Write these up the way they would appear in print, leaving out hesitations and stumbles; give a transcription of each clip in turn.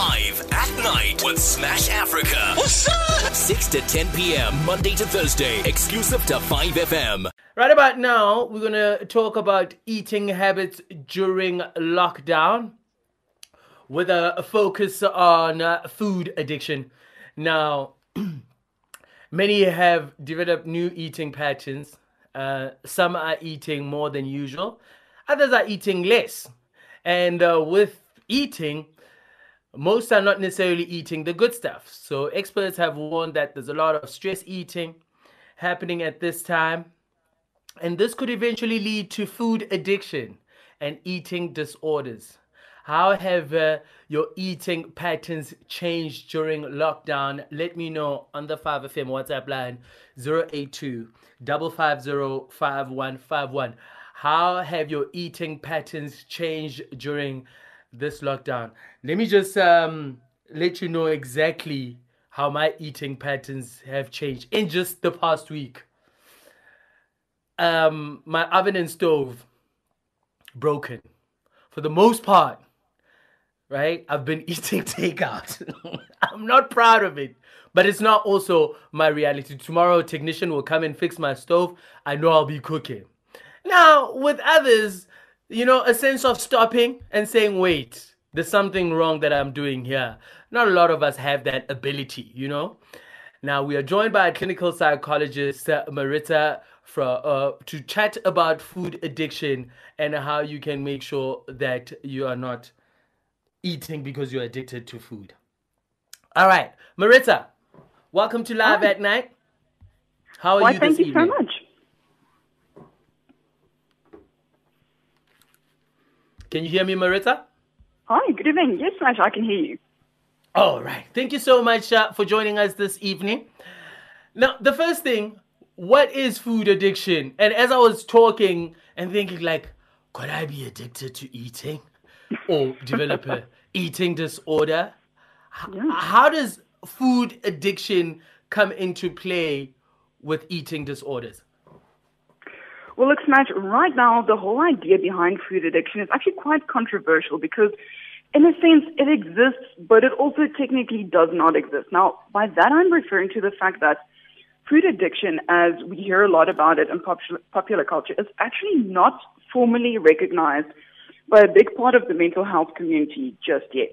5 at night with Smash Africa. What's up? 6 to 10 p.m. Monday to Thursday, exclusive to 5FM. Right about now, we're going to talk about eating habits during lockdown with a focus on food addiction. Now, many have developed new eating patterns. Some are eating more than usual. Others are eating less. And with eating, most are not necessarily eating the good stuff. So experts have warned that there's a lot of stress eating happening at this time. And this could eventually lead to food addiction and eating disorders. How have your eating patterns changed during lockdown? Let me know on the 5FM WhatsApp line 082-550-5151. How have your eating patterns changed during this lockdown? Let me just let you know exactly how my eating patterns have changed in just the past week. My oven and stove broken. For the most part, right, I've been eating takeout. I'm not proud of it, but it's not also my reality. Tomorrow, a technician will come and fix my stove. I know I'll be cooking. Now, with others, you know, a sense of stopping and saying, wait, there's something wrong that I'm doing here. Not a lot of us have that ability, you know. Now, we are joined by a clinical psychologist, Maritza, to chat about food addiction and how you can make sure that you are not eating because you're addicted to food. All right, Maritza, welcome to Live at Night. How are you this evening? Thank you so much. Can you hear me, Maritza? Hi, good evening. Yes, Smash, I can hear you. All right. Thank you so much for joining us this evening. Now, the first thing, what is food addiction? And as I was talking and thinking, like, could I be addicted to eating or develop an eating disorder? Yeah. How does food addiction come into play with eating disorders? Well, look, Smash, right now, the whole idea behind food addiction is actually quite controversial because, in a sense, it exists, but it also technically does not exist. Now, by that, I'm referring to the fact that food addiction, as we hear a lot about it in popular culture, is actually not formally recognized by a big part of the mental health community just yet.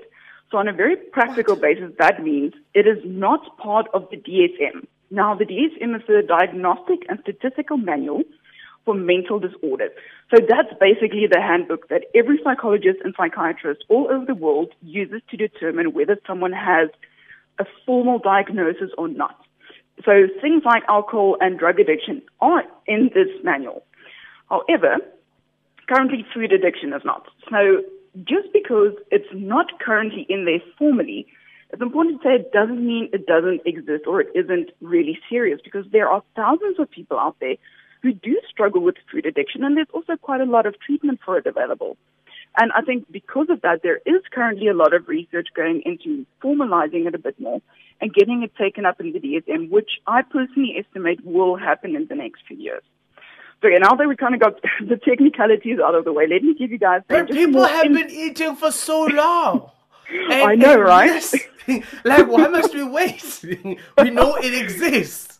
So on a very practical basis, that means it is not part of the DSM. Now, the DSM is the Diagnostic and Statistical Manual for mental disorders. So that's basically the handbook that every psychologist and psychiatrist all over the world uses to determine whether someone has a formal diagnosis or not. So things like alcohol and drug addiction are in this manual. However, currently food addiction is not. So just because it's not currently in there formally, it's important to say it doesn't mean it doesn't exist or it isn't really serious, because there are thousands of people out there who do struggle with food addiction, and there's also quite a lot of treatment for it available. And I think because of that, there is currently a lot of research going into formalizing it a bit more and getting it taken up in the DSM, which I personally estimate will happen in the next few years. So now that we kind of got the technicalities out of the way, let me give you guys... But people have been eating for so long. I know, right? Yes. Like, why must we wait? We know it exists.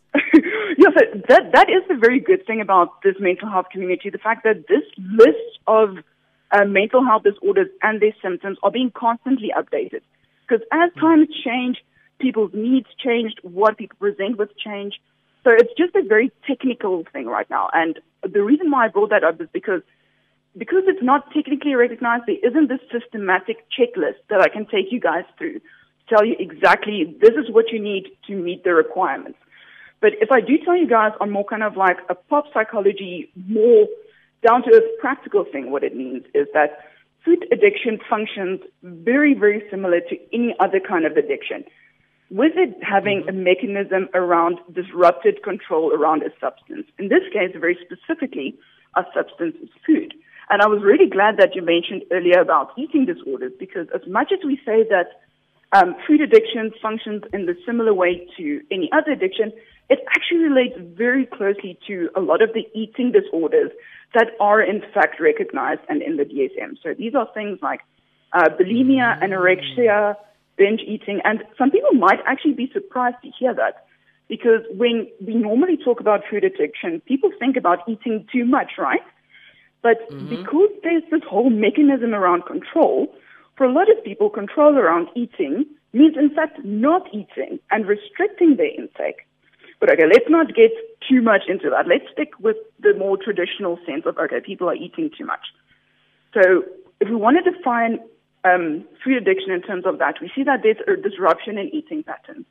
Yeah, so that is the very good thing about this mental health community, the fact that this list of mental health disorders and their symptoms are being constantly updated. Because as times change, people's needs changed, what people present with change. So it's just a very technical thing right now. And the reason why I brought that up is because it's not technically recognized, there isn't this systematic checklist that I can take you guys through to tell you exactly this is what you need to meet the requirements. But if I do tell you guys on more kind of like a pop psychology, more down-to-earth practical thing, what it means is that food addiction functions very, very similar to any other kind of addiction, with it having a mechanism around disrupted control around a substance. In this case, very specifically, a substance is food. And I was really glad that you mentioned earlier about eating disorders, because as much as we say that food addiction functions in the similar way to any other addiction, it actually relates very closely to a lot of the eating disorders that are in fact recognized and in the DSM. So these are things like bulimia, anorexia, binge eating. And some people might actually be surprised to hear that, because when we normally talk about food addiction, people think about eating too much, right? But because there's this whole mechanism around control, for a lot of people, control around eating means, in fact, not eating and restricting their intake. But, okay, let's not get too much into that. Let's stick with the more traditional sense of, okay, people are eating too much. So if we want to define food addiction in terms of that, we see that there's a disruption in eating patterns.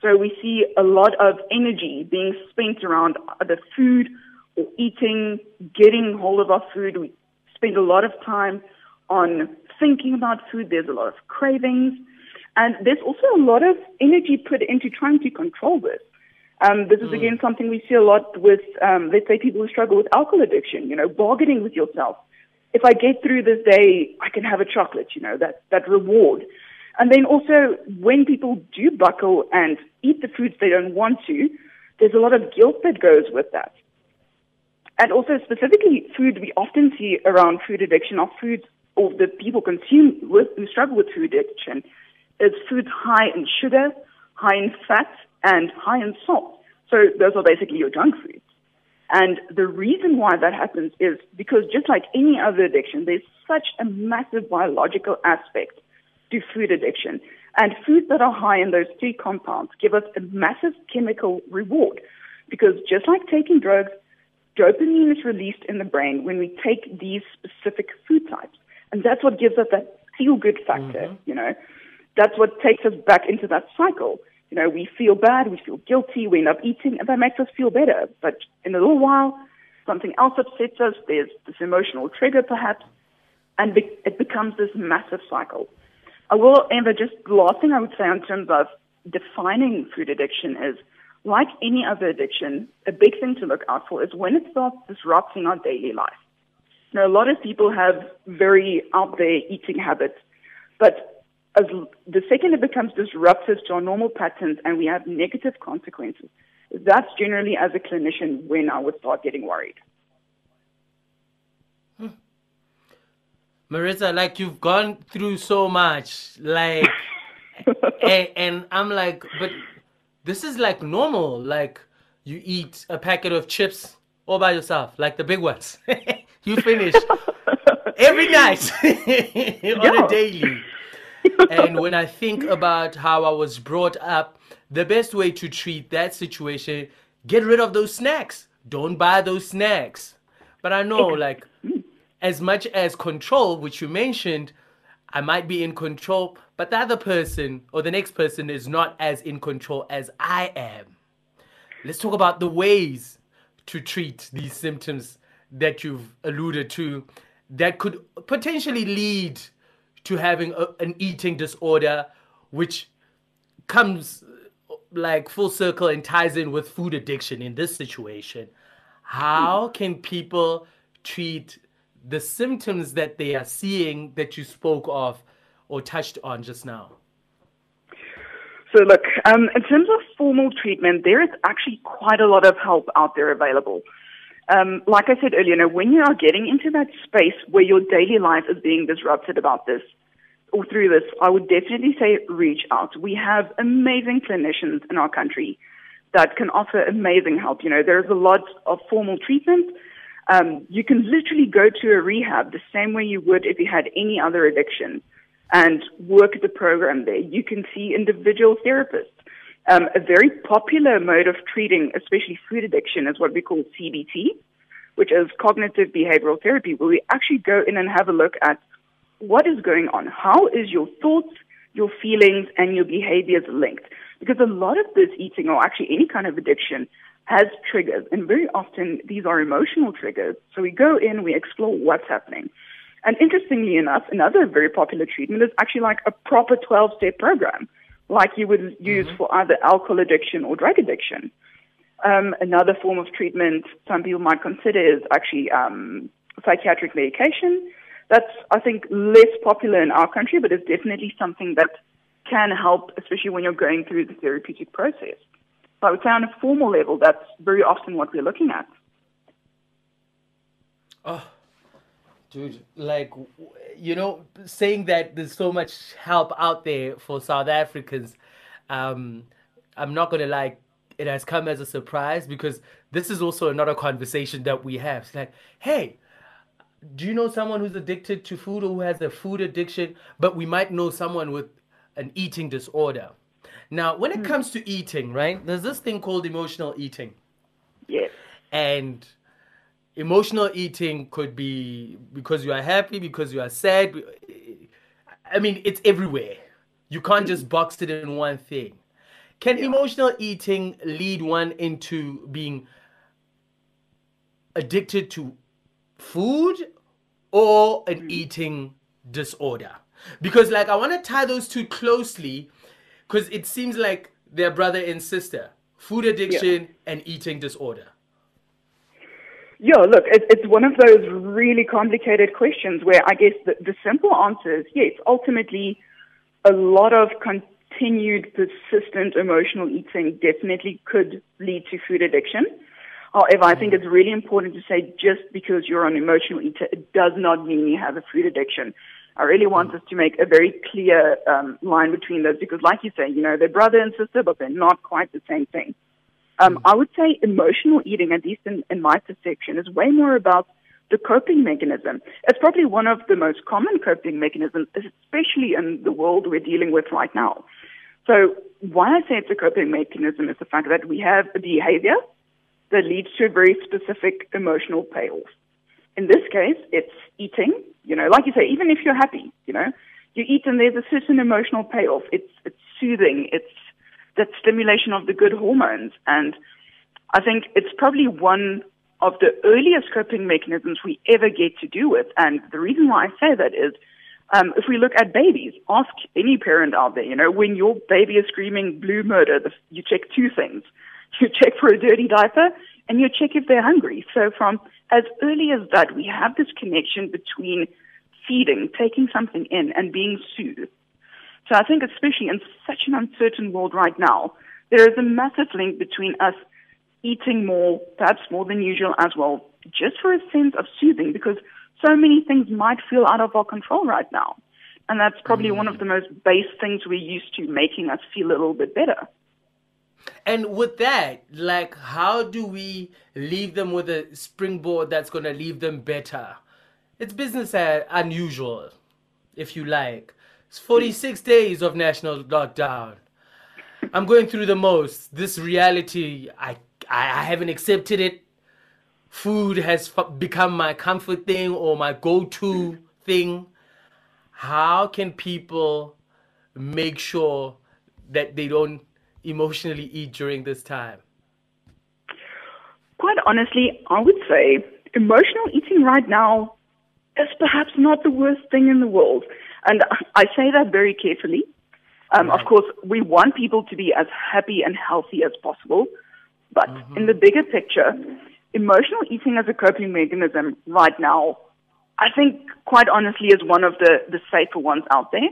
So we see a lot of energy being spent around the food or eating, getting hold of our food. We spend a lot of time on thinking about food. There's a lot of cravings. And there's also a lot of energy put into trying to control this. This is, again, something we see a lot with, let's say, people who struggle with alcohol addiction, you know, bargaining with yourself. If I get through this day, I can have a chocolate, you know, that reward. And then also, when people do buckle and eat the foods they don't want to, there's a lot of guilt that goes with that. And also, specifically, food we often see around food addiction, or foods or the people consume with who struggle with food addiction, is foods high in sugar, high in fat, and high in salt. So those are basically your junk foods. And the reason why that happens is because, just like any other addiction, there's such a massive biological aspect to food addiction. And foods that are high in those three compounds give us a massive chemical reward, because just like taking drugs, dopamine is released in the brain when we take these specific food types. And that's what gives us that feel-good factor, you know. That's what takes us back into that cycle. You know, we feel bad, we feel guilty, we end up eating, and that makes us feel better. But in a little while, something else upsets us. There's this emotional trigger, perhaps, and it becomes this massive cycle. I will, Amber, just the last thing I would say in terms of defining food addiction is, like any other addiction, a big thing to look out for is when it starts disrupting our daily life. Now, a lot of people have very out there eating habits, but as the second it becomes disruptive to our normal patterns and we have negative consequences, that's generally, as a clinician, when I would start getting worried. Maritza, like, you've gone through so much, like, and I'm like, but this is like normal. Like, you eat a packet of chips all by yourself, like the big ones. You finish every night on a daily. And when I think about how I was brought up, the best way to treat that situation, get rid of those snacks. Don't buy those snacks. But I know, like, as much as control, which you mentioned, I might be in control, but the other person or the next person is not as in control as I am. Let's talk about the ways to treat these symptoms that you've alluded to that could potentially lead to having an eating disorder, which comes like full circle and ties in with food addiction in this situation. How can people treat the symptoms that they are seeing that you spoke of or touched on just now? So look, in terms of formal treatment, there is actually quite a lot of help out there available. Like I said earlier, you know, when you are getting into that space where your daily life is being disrupted about this or through this, I would definitely say reach out. We have amazing clinicians in our country that can offer amazing help. You know, there's a lot of formal treatment. You can literally go to a rehab the same way you would if you had any other addiction and work the program there. You can see individual therapists. A very popular mode of treating, especially food addiction, is what we call CBT, which is cognitive behavioral therapy, where we actually go in and have a look at what is going on. How is your thoughts, your feelings, and your behaviors linked? Because a lot of this eating, or actually any kind of addiction, has triggers, and very often these are emotional triggers. So we go in, we explore what's happening. And interestingly enough, another very popular treatment is actually like a proper 12-step program, like you would use for either alcohol addiction or drug addiction. Another form of treatment some people might consider is actually psychiatric medication. That's, I think, less popular in our country, but it's definitely something that can help, especially when you're going through the therapeutic process. So I would say on a formal level, that's very often what we're looking at. Oh, Dude, like, you know, saying that there's so much help out there for South Africans, I'm not going to lie, it has come as a surprise, because this is also another conversation that we have. It's like, hey, do you know someone who's addicted to food or who has a food addiction? But we might know someone with an eating disorder. Now, when it comes to eating, right, there's this thing called emotional eating. Yes. And emotional eating could be because you are happy, because you are sad. I mean, it's everywhere. You can't just box it in one thing. Can emotional eating lead one into being addicted to food or an eating disorder? Because, like, I want to tie those two closely, because it seems like they're brother and sister. Food addiction and eating disorder. Yeah, look, it's one of those really complicated questions where I guess the simple answer is, yes, ultimately a lot of continued persistent emotional eating definitely could lead to food addiction. However, I think it's really important to say just because you're an emotional eater, it does not mean you have a food addiction. I really want us to make a very clear line between those, because like you say, you know, they're brother and sister, but they're not quite the same thing. I would say emotional eating, at least in my perception, is way more about the coping mechanism. It's probably one of the most common coping mechanisms, especially in the world we're dealing with right now. So why I say it's a coping mechanism is the fact that we have a behavior that leads to a very specific emotional payoff. In this case, it's eating. You know, like you say, even if you're happy, you know, you eat and there's a certain emotional payoff. It's soothing. It's that stimulation of the good hormones. And I think it's probably one of the earliest coping mechanisms we ever get to do with. And the reason why I say that is, if we look at babies, ask any parent out there, you know, when your baby is screaming blue murder, you check two things. You check for a dirty diaper and you check if they're hungry. So from as early as that, we have this connection between feeding, taking something in, and being soothed. So I think especially in such an uncertain world right now, there is a massive link between us eating more, perhaps more than usual as well, just for a sense of soothing, because so many things might feel out of our control right now. And that's probably one of the most base things we're used to, making us feel a little bit better. And with that, like, how do we leave them with a springboard that's going to leave them better? It's business unusual, if you like. It's 46 days of national lockdown. I'm going through the most. This reality, I haven't accepted it. Food has become my comfort thing or my go-to thing. How can people make sure that they don't emotionally eat during this time? Quite honestly, I would say emotional eating right now is perhaps not the worst thing in the world. And I say that very carefully. Of course, we want people to be as happy and healthy as possible. But in the bigger picture, emotional eating as a coping mechanism right now, I think quite honestly is one of the safer ones out there.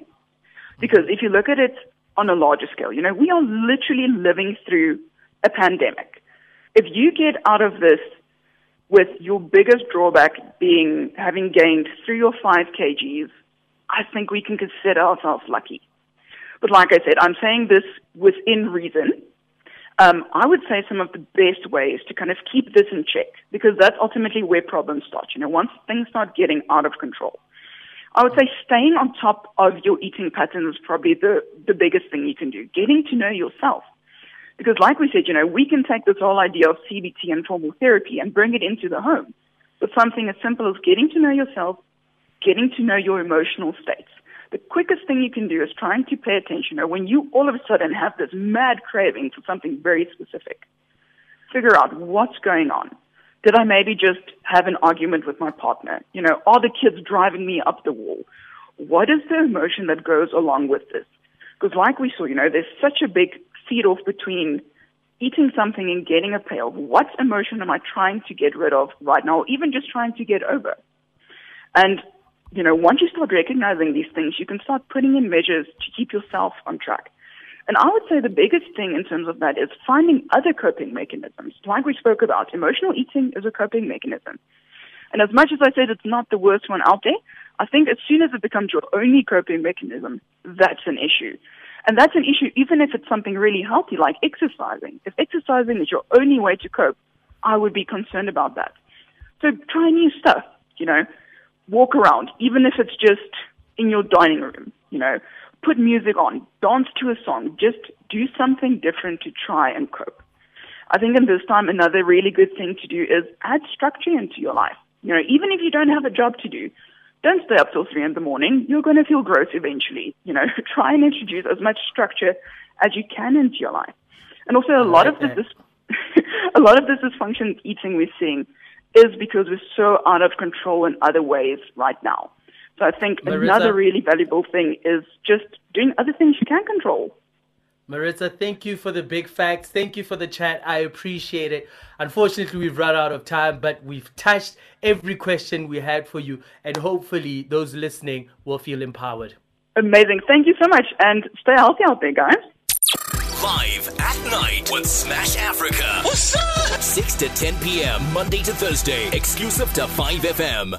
Because if you look at it on a larger scale, you know, we are literally living through a pandemic. If you get out of this with your biggest drawback being having gained 3 or 5 kgs, I think we can consider ourselves lucky. But like I said, I'm saying this within reason. I would say some of the best ways to kind of keep this in check, because that's ultimately where problems start. You know, once things start getting out of control, I would say staying on top of your eating patterns is probably the biggest thing you can do, getting to know yourself. Because like we said, you know, we can take this whole idea of CBT and formal therapy and bring it into the home. But something as simple as getting to know yourself, getting to know your emotional states. The quickest thing you can do is trying to pay attention. Or when you all of a sudden have this mad craving for something very specific, figure out what's going on. Did I maybe just have an argument with my partner? You know, are the kids driving me up the wall? What is the emotion that goes along with this? Because like we saw, you know, there's such a big feed-off between eating something and getting a payoff. What emotion am I trying to get rid of right now, or even just trying to get over? And, you know, once you start recognizing these things, you can start putting in measures to keep yourself on track. And I would say the biggest thing in terms of that is finding other coping mechanisms. Like we spoke about, emotional eating is a coping mechanism. And as much as I said it's not the worst one out there, I think as soon as it becomes your only coping mechanism, that's an issue. And that's an issue even if it's something really healthy like exercising. If exercising is your only way to cope, I would be concerned about that. So try new stuff, you know. Walk around, even if it's just in your dining room, you know. Put music on, dance to a song, just do something different to try and cope. I think in this time, another really good thing to do is add structure into your life. You know, even if you don't have a job to do, don't stay up till 3 a.m. You're going to feel gross eventually. You know, try and introduce as much structure as you can into your life. And also a lot of this dysfunction eating we're seeing is because we're so out of control in other ways right now. So I think another really valuable thing is just doing other things you can control. Maritza, thank you for the big facts. Thank you for the chat. I appreciate it. Unfortunately, we've run out of time, but we've touched every question we had for you. And hopefully those listening will feel empowered. Amazing. Thank you so much. And stay healthy out there, guys. Live at night with Smash Africa. What's up? 6 to 10 p.m. Monday to Thursday. Exclusive to 5FM.